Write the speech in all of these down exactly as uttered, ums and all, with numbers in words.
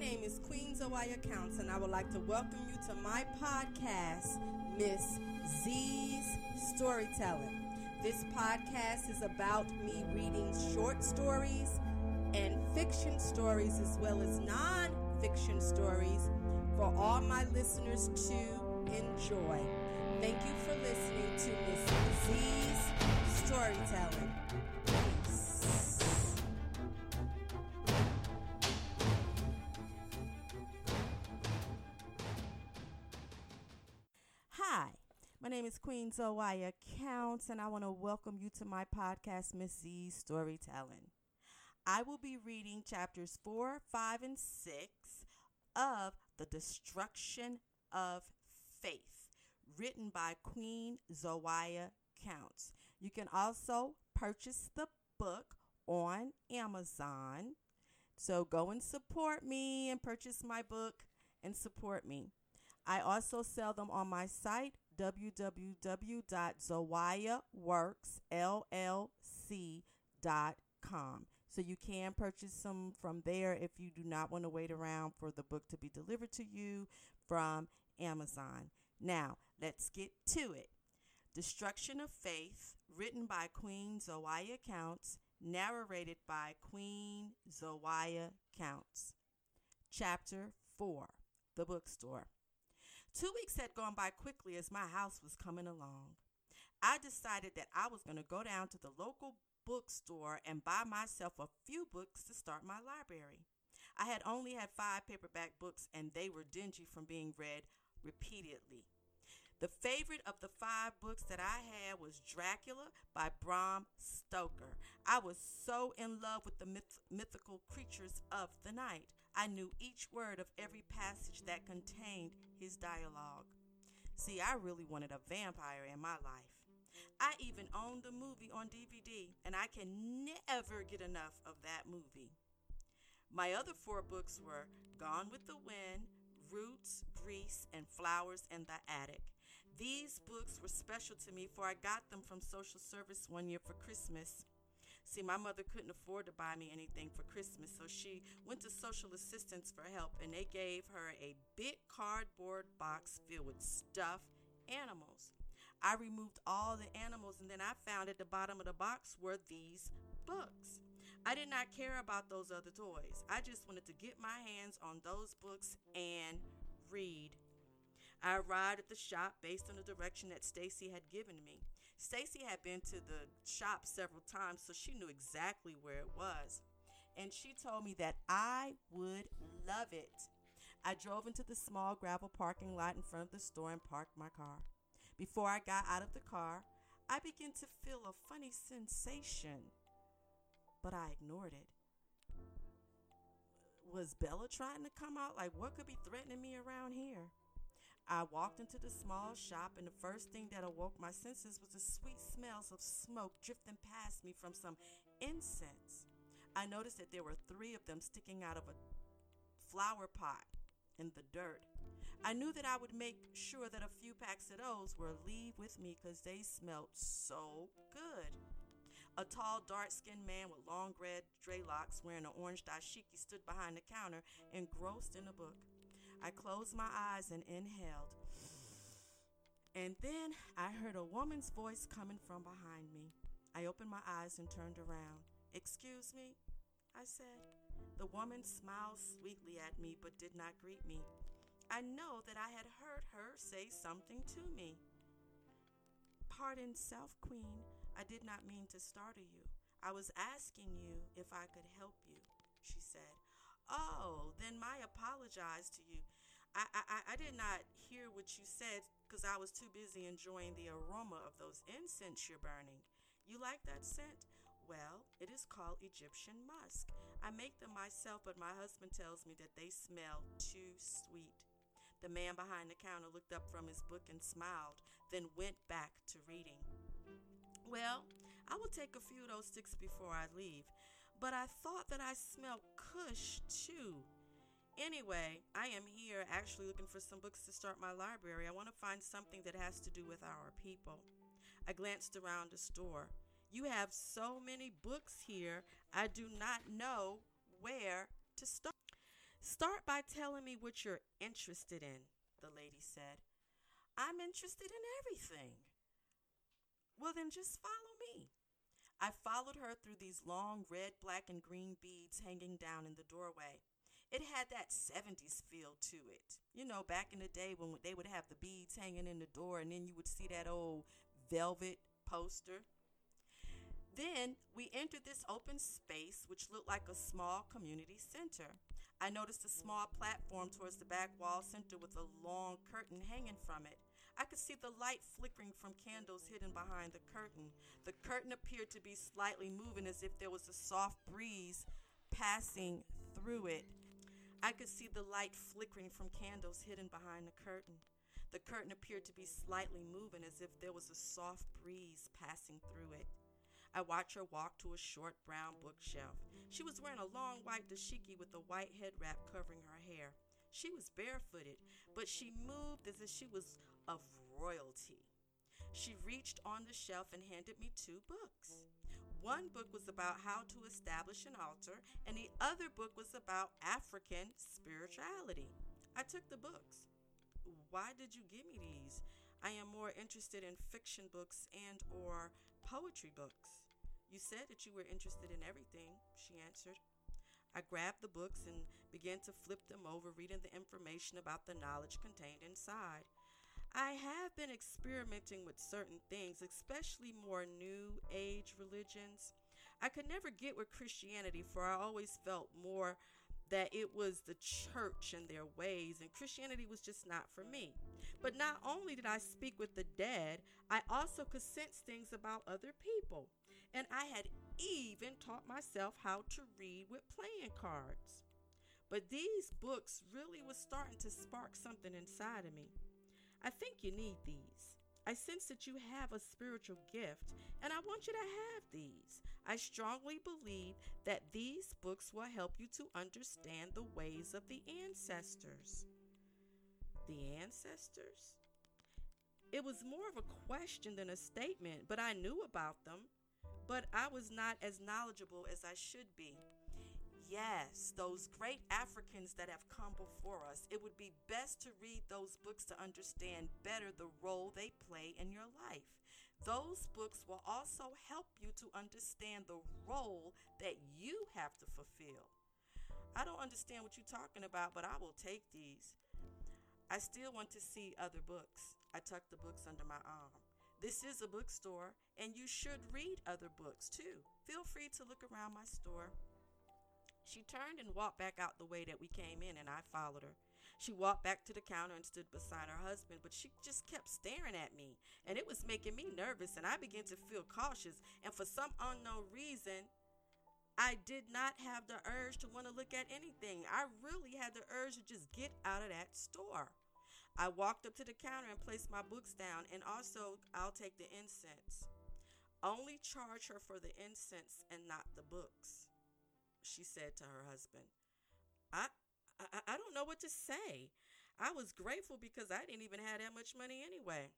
name is Queen Zowiah Counts, and I would like to welcome you to my podcast, Miss Z's Storytelling. This podcast is about me reading short stories and fiction stories as well as non-fiction stories for all my listeners to enjoy. Thank you for listening to Miss Z's Storytelling. My name is Queen Zowiah Counts, and I want to welcome you to my podcast, Miss Z's Storytelling. I will be reading chapters four, five, and six of The Destruction of Faith, written by Queen Zowiah Counts. You can also purchase the book on Amazon. So go and support me and purchase my book and support me. I also sell them on my site, w w w dot zawayaworks l l c dot com. So you can purchase some from there if you do not want to wait around for the book to be delivered to you from Amazon. Now, let's get to it. Destruction of Faith, written by Queen Zowiah Counts, narrated by Queen Zowiah Counts. Chapter four, The Bookstore. Two weeks had gone by quickly as my house was coming along. I decided that I was going to go down to the local bookstore and buy myself a few books to start my library. I had only had five paperback books, and they were dingy from being read repeatedly. The favorite of the five books that I had was Dracula by Bram Stoker. I was so in love with the myth- mythical creatures of the night. I knew each word of every passage that contained his dialogue. See, I really wanted a vampire in my life. I even owned the movie on D V D, and I can never get enough of that movie. My other four books were Gone with the Wind, Roots, Grease, and Flowers in the Attic. These books were special to me, for I got them from social service one year for Christmas. See, my mother couldn't afford to buy me anything for Christmas, so she went to social assistance for help, and they gave her a big cardboard box filled with stuffed animals. I removed all the animals, and then I found at the bottom of the box were these books. I did not care about those other toys. I just wanted to get my hands on those books and read. I arrived at the shop based on the direction that Stacy had given me. Stacy had been to the shop several times, so she knew exactly where it was. And she told me that I would love it. I drove into the small gravel parking lot in front of the store and parked my car. Before I got out of the car, I began to feel a funny sensation, but I ignored it. Was Bella trying to come out? Like, what could be threatening me around here? I walked into the small shop, and the first thing that awoke my senses was the sweet smells of smoke drifting past me from some incense. I noticed that there were three of them sticking out of a flower pot in the dirt. I knew that I would make sure that a few packs of those were leave with me because they smelled so good. A tall, dark-skinned man with long red dreadlocks wearing an orange dashiki stood behind the counter, engrossed in a book. I closed my eyes and inhaled. And then I heard a woman's voice coming from behind me. I opened my eyes and turned around. "Excuse me," I said. The woman smiled sweetly at me but did not greet me. I know that I had heard her say something to me. "Pardon, South Queen. I did not mean to startle you. I was asking you if I could help you," she said. "Oh, then my apologies to you. I I, I did not hear what you said because I was too busy enjoying the aroma of those incense you're burning. You like that scent? Well, it is called Egyptian musk. I make them myself, but my husband tells me that they smell too sweet." The man behind the counter looked up from his book and smiled, then went back to reading. "Well, I will take a few of those sticks before I leave, but I thought that I smelled Kush too. Anyway, I am here actually looking for some books to start my library. I want to find something that has to do with our people." I glanced around the store. "You have so many books here, I do not know where to start." Start by telling me what you're interested in, the lady said. I'm interested in everything. Well, then just follow me. I followed her through these long red, black, and green beads hanging down in the doorway. It had that seventies feel to it. You know, back in the day when they would have the beads hanging in the door and then you would see that old velvet poster. Then we entered this open space, which looked like a small community center. I noticed a small platform towards the back wall center with a long curtain hanging from it. I could see the light flickering from candles hidden behind the curtain. The curtain appeared to be slightly moving as if there was a soft breeze passing through it. I could see the light flickering from candles hidden behind the curtain. The curtain appeared to be slightly moving as if there was a soft breeze passing through it. I watched her walk to a short brown bookshelf. She was wearing a long white dashiki with a white head wrap covering her hair. She was barefooted, but she moved as if she was of royalty. She reached on the shelf and handed me two books. One book was about how to establish an altar, and the other book was about African spirituality. I took the books. Why did you give me these? I am more interested in fiction books and or poetry books. You said that you were interested in everything, she answered. I grabbed the books and began to flip them over, reading the information about the knowledge contained inside. I have been experimenting with certain things, especially more new age religions. I could never get with Christianity, for I always felt more that it was the church and their ways, and Christianity was just not for me. But not only did I speak with the dead, I also could sense things about other people. And I had even taught myself how to read with playing cards. But these books really was starting to spark something inside of me. I think you need these. I sense that you have a spiritual gift, and I want you to have these. I strongly believe that these books will help you to understand the ways of the ancestors. The ancestors? It was more of a question than a statement, but I knew about them, but I was not as knowledgeable as I should be. Yes, those great Africans that have come before us. It would be best to read those books to understand better the role they play in your life. Those books will also help you to understand the role that you have to fulfill. I don't understand what you're talking about, but I will take these. I still want to see other books. I tucked the books under my arm. This is a bookstore, and you should read other books too. Feel free to look around my store. She turned and walked back out the way that we came in, and I followed her. She walked back to the counter and stood beside her husband, but she just kept staring at me, and it was making me nervous, and I began to feel cautious, and for some unknown reason, I did not have the urge to want to look at anything. I really had the urge to just get out of that store. I walked up to the counter and placed my books down, and also I'll take the incense. Only charge her for the incense and not the books, she said to her husband. I, I I don't know what to say. I was grateful because I didn't even have that much money anyway.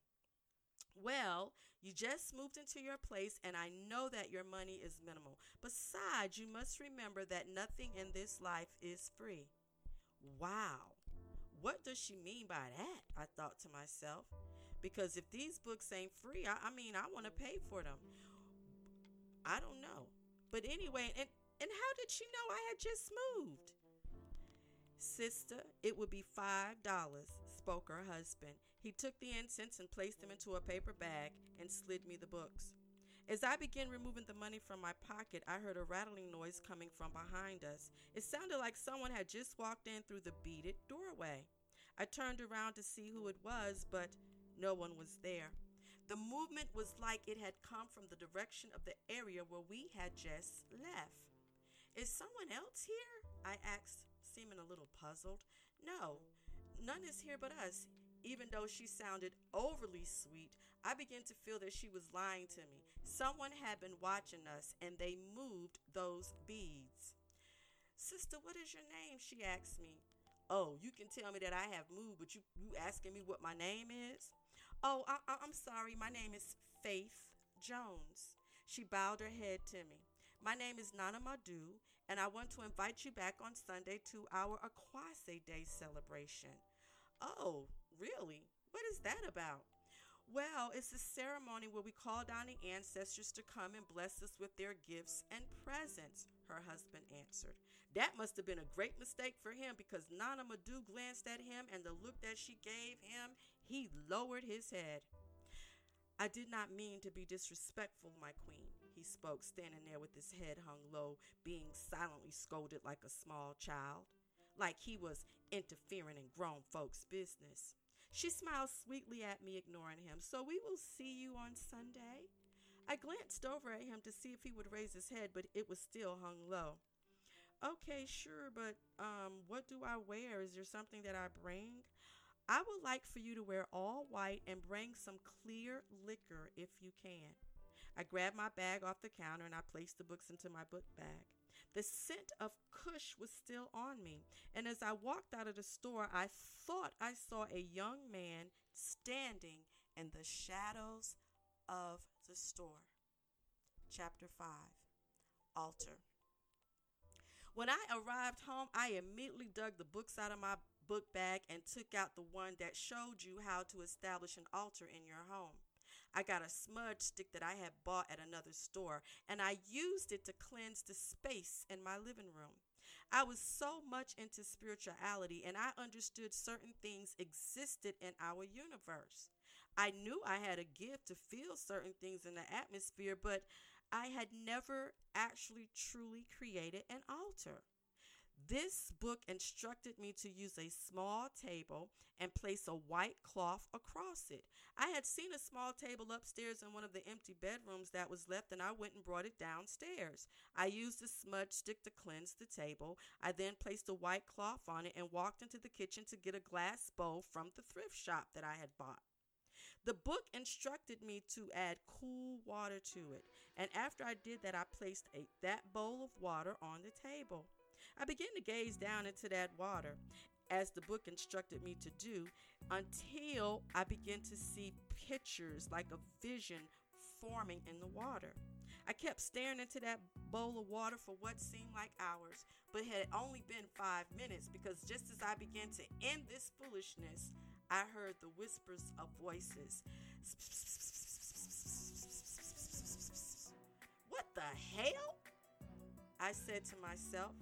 Well, you just moved into your place, and I know that your money is minimal. Besides, you must remember that nothing in this life is free. Wow. What does she mean by that? I thought to myself. Because if these books ain't free, I, I mean, I want to pay for them. I don't know. But anyway, and And how did she know I had just moved? Sister, it would be five dollars, spoke her husband. He took the incense and placed them into a paper bag and slid me the books. As I began removing the money from my pocket, I heard a rattling noise coming from behind us. It sounded like someone had just walked in through the beaded doorway. I turned around to see who it was, but no one was there. The movement was like it had come from the direction of the area where we had just left. Is someone else here? I asked, seeming a little puzzled. No, none is here but us. Even though she sounded overly sweet, I began to feel that she was lying to me. Someone had been watching us, and they moved those beads. Sister, what is your name? She asked me. Oh, you can tell me that I have moved, but you, you asking me what my name is? Oh, I, I, I'm sorry. My name is Faith Jones. She bowed her head to me. My name is Nana Madu, And I want to invite you back on Sunday to our Akwase Day celebration. Oh, really? What is that about? Well, it's a ceremony where we call down the ancestors to come and bless us with their gifts and presents, her husband answered. That must have been a great mistake for him, because Nana Madu glanced at him, and the look that she gave him, he lowered his head. I did not mean to be disrespectful, my queen, he spoke, standing there with his head hung low, being silently scolded like a small child, like he was interfering in grown folks' business. She smiled sweetly at me, ignoring him. So we will see you on Sunday. I glanced over at him to see if he would raise his head, but it was still hung low. Okay, sure, but um, what do I wear? Is there something that I bring? I would like for you to wear all white and bring some clear liquor if you can. I grabbed my bag off the counter and I placed the books into my book bag. The scent of Kush was still on me, and as I walked out of the store, I thought I saw a young man standing in the shadows of the store. Chapter five, Altar. When I arrived home, I immediately dug the books out of my book bag and took out the one that showed you how to establish an altar in your home. I got a smudge stick that I had bought at another store, and I used it to cleanse the space in my living room. I was so much into spirituality, and I understood certain things existed in our universe. I knew I had a gift to feel certain things in the atmosphere, but I had never actually truly created an altar. This book instructed me to use a small table and place a white cloth across it. I had seen a small table upstairs in one of the empty bedrooms that was left, and I went and brought it downstairs. I used a smudge stick to cleanse the table. I then placed a white cloth on it and walked into the kitchen to get a glass bowl from the thrift shop that I had bought. The book instructed me to add cool water to it, and after I did that, I placed a, that bowl of water on the table. I began to gaze down into that water, as the book instructed me to do, until I began to see pictures like a vision forming in the water. I kept staring into that bowl of water for what seemed like hours, but had only been five minutes, because just as I began to end this foolishness, I heard the whispers of voices. What the hell? I said to myself.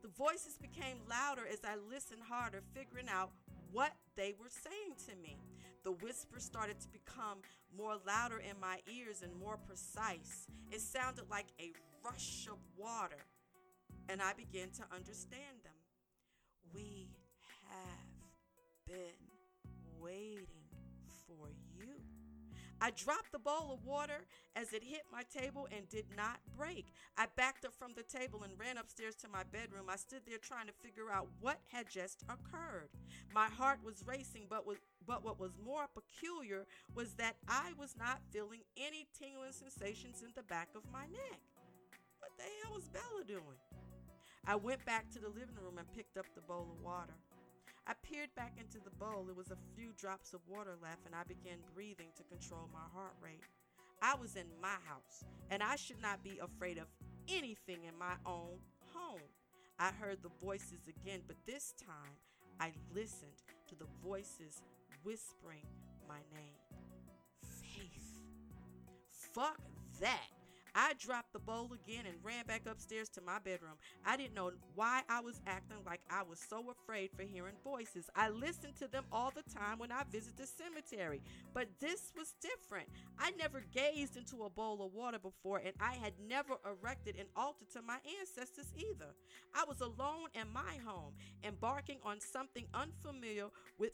The voices became louder as I listened harder, figuring out what they were saying to me. The whispers started to become more louder in my ears and more precise. It sounded like a rush of water, and I began to understand them. We have been waiting for you. I dropped the bowl of water as it hit my table and did not break. I backed up from the table and ran upstairs to my bedroom. I stood there trying to figure out what had just occurred. My heart was racing, but was but what was more peculiar was that I was not feeling any tingling sensations in the back of my neck. What the hell was Bella doing? I went back to the living room and picked up the bowl of water. I peered back into the bowl. It was a few drops of water left, and I began breathing to control my heart rate. I was in my house, and I should not be afraid of anything in my own home. I heard the voices again, but this time I listened to the voices whispering my name. Faith. Fuck that. I dropped the bowl again and ran back upstairs to my bedroom. I didn't know why I was acting like I was so afraid for hearing voices. I listened to them all the time when I visit the cemetery, but this was different. I never gazed into a bowl of water before, and I had never erected an altar to my ancestors either. I was alone in my home, embarking on something unfamiliar with,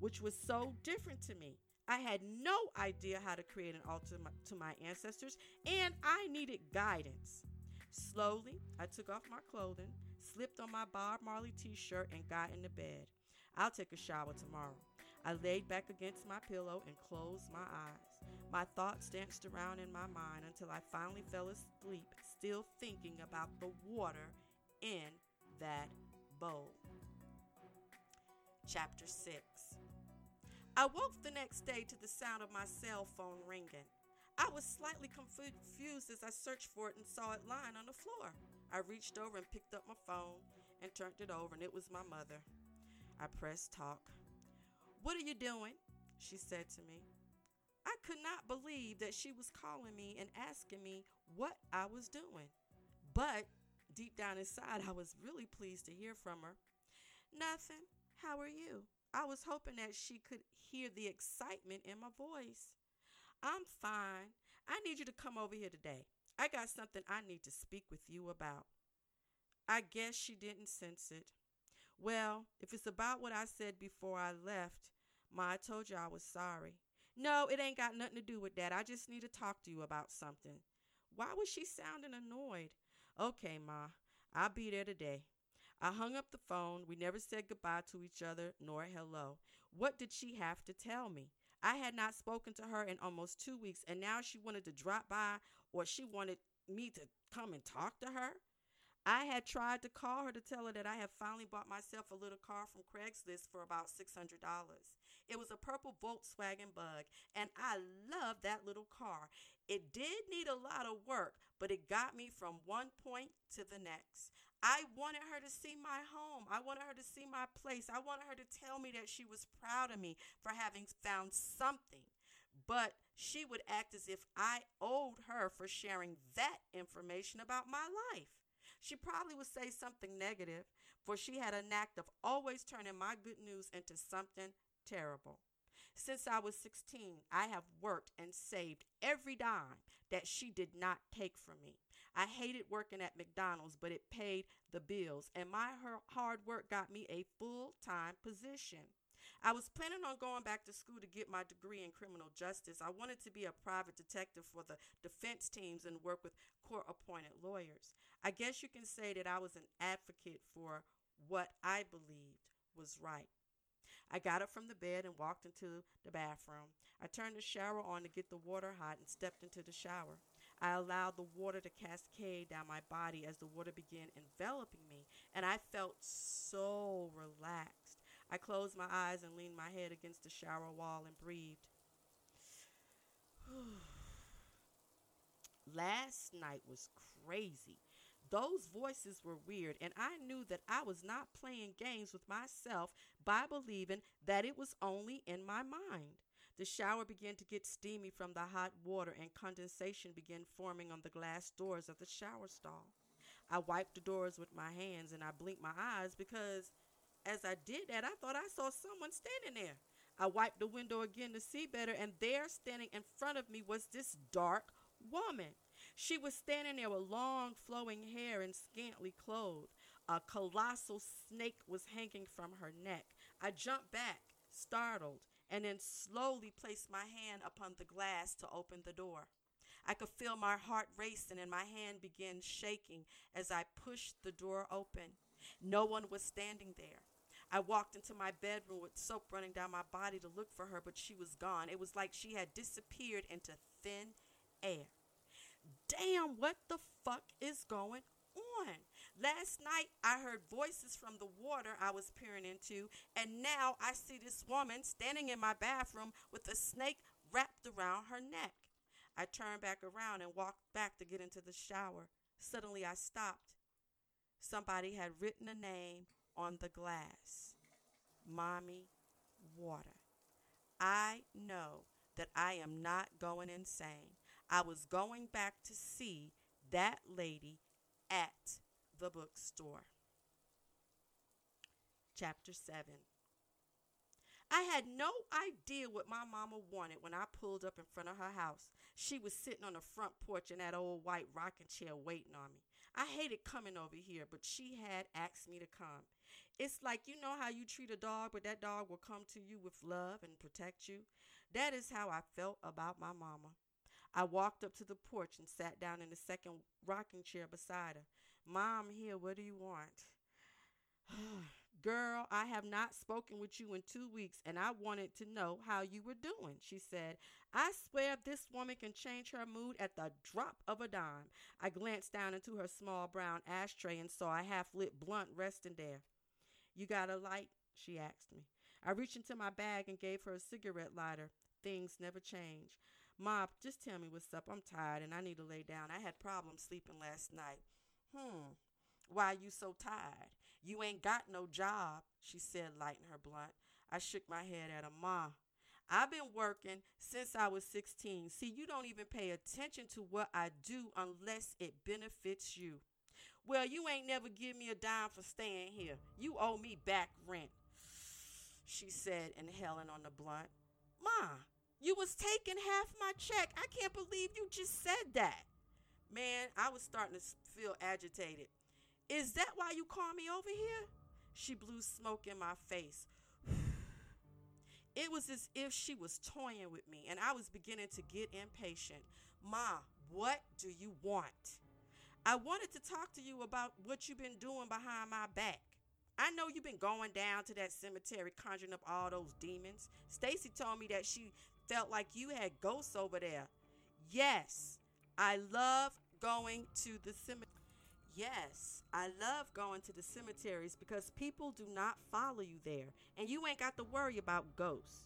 which was so different to me. I had no idea how to create an altar to my ancestors, and I needed guidance. Slowly, I took off my clothing, slipped on my Bob Marley t-shirt, and got into bed. I'll take a shower tomorrow. I laid back against my pillow and closed my eyes. My thoughts danced around in my mind until I finally fell asleep, still thinking about the water in that bowl. Chapter six. I woke the next day to the sound of my cell phone ringing. I was slightly confused as I searched for it and saw it lying on the floor. I reached over and picked up my phone and turned it over, and it was my mother. I pressed talk. "What are you doing?" she said to me. I could not believe that she was calling me and asking me what I was doing. But deep down inside, I was really pleased to hear from her. "Nothing. How are you?" I was hoping that she could hear the excitement in my voice. "I'm fine. I need you to come over here today. I got something I need to speak with you about." I guess she didn't sense it. "Well, if it's about what I said before I left, Ma, I told you I was sorry." "No, it ain't got nothing to do with that. I just need to talk to you about something." Why was she sounding annoyed? "Okay, Ma, I'll be there today." I hung up the phone. We never said goodbye to each other, nor hello. What did she have to tell me? I had not spoken to her in almost two weeks, and now she wanted to drop by, or she wanted me to come and talk to her. I had tried to call her to tell her that I had finally bought myself a little car from Craigslist for about six hundred dollars. It was a purple Volkswagen Bug, and I loved that little car. It did need a lot of work, but it got me from one point to the next. I wanted her to see my home. I wanted her to see my place. I wanted her to tell me that she was proud of me for having found something. But she would act as if I owed her for sharing that information about my life. She probably would say something negative, for she had a knack of always turning my good news into something terrible. Since I was sixteen, I have worked and saved every dime that she did not take from me. I hated working at McDonald's, but it paid the bills, and my hard work got me a full-time position. I was planning on going back to school to get my degree in criminal justice. I wanted to be a private detective for the defense teams and work with court-appointed lawyers. I guess you can say that I was an advocate for what I believed was right. I got up from the bed and walked into the bathroom. I turned the shower on to get the water hot and stepped into the shower. I allowed the water to cascade down my body as the water began enveloping me, and I felt so relaxed. I closed my eyes and leaned my head against the shower wall and breathed. Last night was crazy. Those voices were weird, and I knew that I was not playing games with myself by believing that it was only in my mind. The shower began to get steamy from the hot water, and condensation began forming on the glass doors of the shower stall. I wiped the doors with my hands, and I blinked my eyes because... as I did that, I thought I saw someone standing there. I wiped the window again to see better, and there, standing in front of me, was this dark woman. She was standing there with long, flowing hair and scantily clothed. A colossal snake was hanging from her neck. I jumped back, startled, and then slowly placed my hand upon the glass to open the door. I could feel my heart racing, and my hand began shaking as I pushed the door open. No one was standing there. I walked into my bedroom with soap running down my body to look for her, but she was gone. It was like she had disappeared into thin air. Damn, what the fuck is going on? Last night, I heard voices from the water I was peering into, and now I see this woman standing in my bathroom with a snake wrapped around her neck. I turned back around and walked back to get into the shower. Suddenly, I stopped. Somebody had written a name on the glass. Mommy Water. I know that I am not going insane. I was going back to see that lady at the bookstore. Chapter seven. I had no idea what my mama wanted when I pulled up in front of her house. She was sitting on the front porch in that old white rocking chair waiting on me. I hated coming over here, but she had asked me to come. It's like, you know how you treat a dog, but that dog will come to you with love and protect you. That is how I felt about my mama. I walked up to the porch and sat down in the second rocking chair beside her. "Mom, here, what do you want?" "Girl, I have not spoken with you in two weeks, and I wanted to know how you were doing," she said. I swear this woman can change her mood at the drop of a dime. I glanced down into her small brown ashtray and saw a half-lit blunt resting there. "You got a light?" she asked me. I reached into my bag and gave her a cigarette lighter. Things never change. "Mom, just tell me what's up. I'm tired, and I need to lay down. I had problems sleeping last night." Hmm. Why are you so tired? You ain't got no job, she said, lighting her blunt. I shook my head at her. Ma, I've been working since I was sixteen. See, you don't even pay attention to what I do unless it benefits you. Well, you ain't never give me a dime for staying here. You owe me back rent, she said, inhaling on the blunt. Ma, you was taking half my check. I can't believe you just said that. Man, I was starting to feel agitated. Is that why you call me over here? She blew smoke in my face. It was as if she was toying with me, and I was beginning to get impatient. Ma, what do you want? I wanted to talk to you about what you've been doing behind my back. I know you've been going down to that cemetery conjuring up all those demons. Stacy told me that she felt like you had ghosts over there. Yes, I love going to the cemetery. Yes, I love going to the cemeteries because people do not follow you there, and you ain't got to worry about ghosts.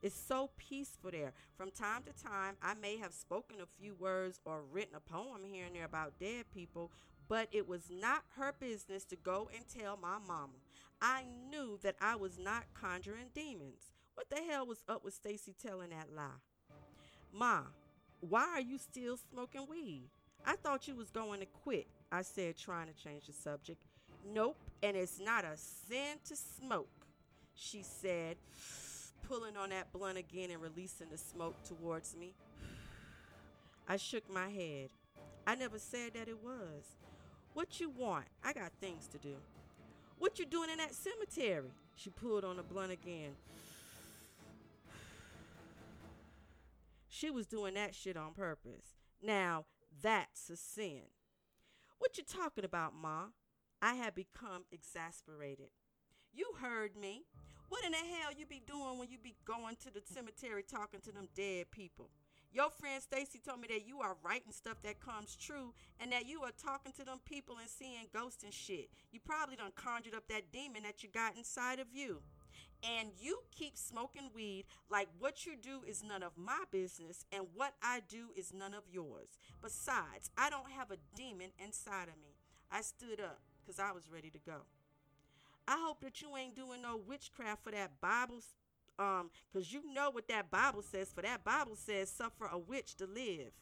It's so peaceful there. From time to time, I may have spoken a few words or written a poem here and there about dead people, but it was not her business to go and tell my mama. I knew that I was not conjuring demons. What the hell was up with Stacy telling that lie? Ma, why are you still smoking weed? I thought you was going to quit, I said, trying to change the subject. Nope, and it's not a sin to smoke, she said, pulling on that blunt again and releasing the smoke towards me. I shook my head. I never said that it was. What you want? I got things to do. What you doing in that cemetery? She pulled on the blunt again. She was doing that shit on purpose. Now, that's a sin. What you talking about, Ma? I had become exasperated. You heard me. What in the hell you be doing when you be going to the cemetery talking to them dead people? Your friend Stacy told me that you are writing stuff that comes true and that you are talking to them people and seeing ghosts and shit. You probably done conjured up that demon that you got inside of you. And you keep smoking weed like what you do is none of my business and what I do is none of yours. Besides, I don't have a demon inside of me. I stood up because I was ready to go. I hope that you ain't doing no witchcraft for that Bible, um, because you know what that Bible says. For that Bible says, suffer a witch to live.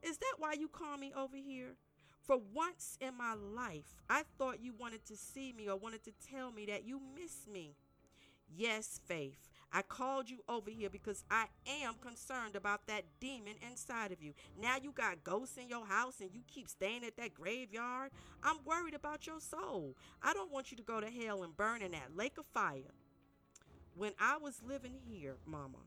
Is that why you call me over here? For once in my life, I thought you wanted to see me or wanted to tell me that you miss me. Yes, Faith, I called you over here because I am concerned about that demon inside of you. Now you got ghosts in your house and you keep staying at that graveyard. I'm worried about your soul. I don't want you to go to hell and burn in that lake of fire. When I was living here, Mama,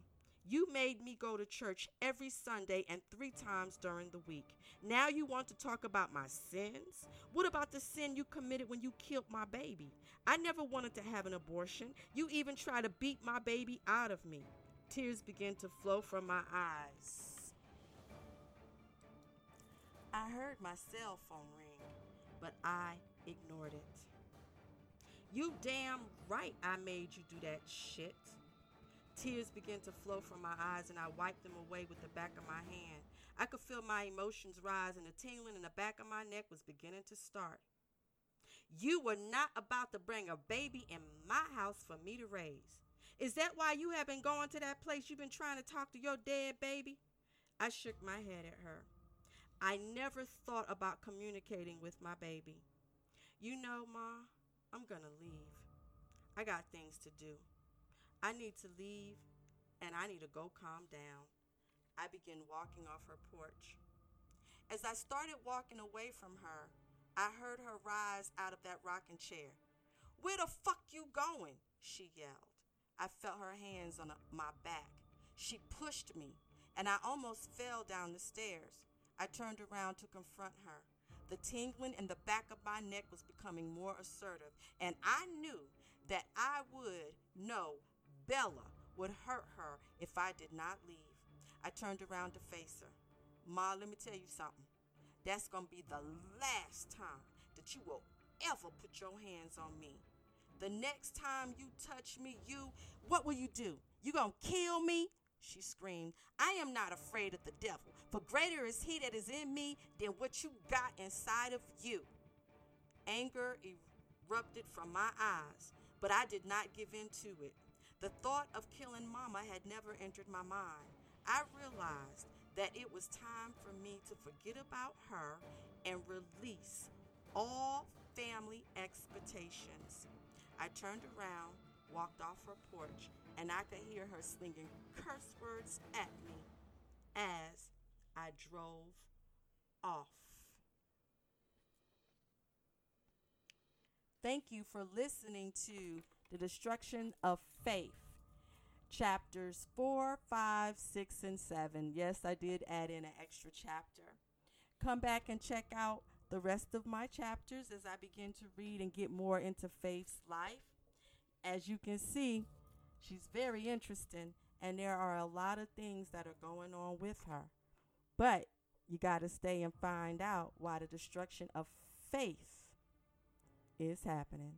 you made me go to church every Sunday and three times during the week. Now you want to talk about my sins? What about the sin you committed when you killed my baby? I never wanted to have an abortion. You even tried to beat my baby out of me. Tears began to flow from my eyes. I heard my cell phone ring, but I ignored it. You damn right I made you do that shit. Tears began to flow from my eyes, and I wiped them away with the back of my hand. I could feel my emotions rise, and the tingling in the back of my neck was beginning to start. You were not about to bring a baby in my house for me to raise. Is that why you have been going to that place you've been trying to talk to your dead baby? I shook my head at her. I never thought about communicating with my baby. You know, Ma, I'm going to leave. I got things to do. I need to leave, and I need to go calm down. I began walking off her porch. As I started walking away from her, I heard her rise out of that rocking chair. Where the fuck you going? She yelled. I felt her hands on my back. She pushed me, and I almost fell down the stairs. I turned around to confront her. The tingling in the back of my neck was becoming more assertive, and I knew that I would know Bella would hurt her if I did not leave. I turned around to face her. Ma, let me tell you something. That's going to be the last time that you will ever put your hands on me. The next time you touch me, you, what will you do? You going to kill me? She screamed. I am not afraid of the devil, for greater is he that is in me than what you got inside of you. Anger erupted from my eyes, but I did not give in to it. The thought of killing Mama had never entered my mind. I realized that it was time for me to forget about her and release all family expectations. I turned around, walked off her porch, and I could hear her slinging curse words at me as I drove off. Thank you for listening to The Destruction of Faith, chapters four, five, six, and seven. Yes, I did add in an extra chapter. Come back and check out the rest of my chapters as I begin to read and get more into Faith's life. As you can see, she's very interesting, and there are a lot of things that are going on with her. But you got to stay and find out why the destruction of faith is happening.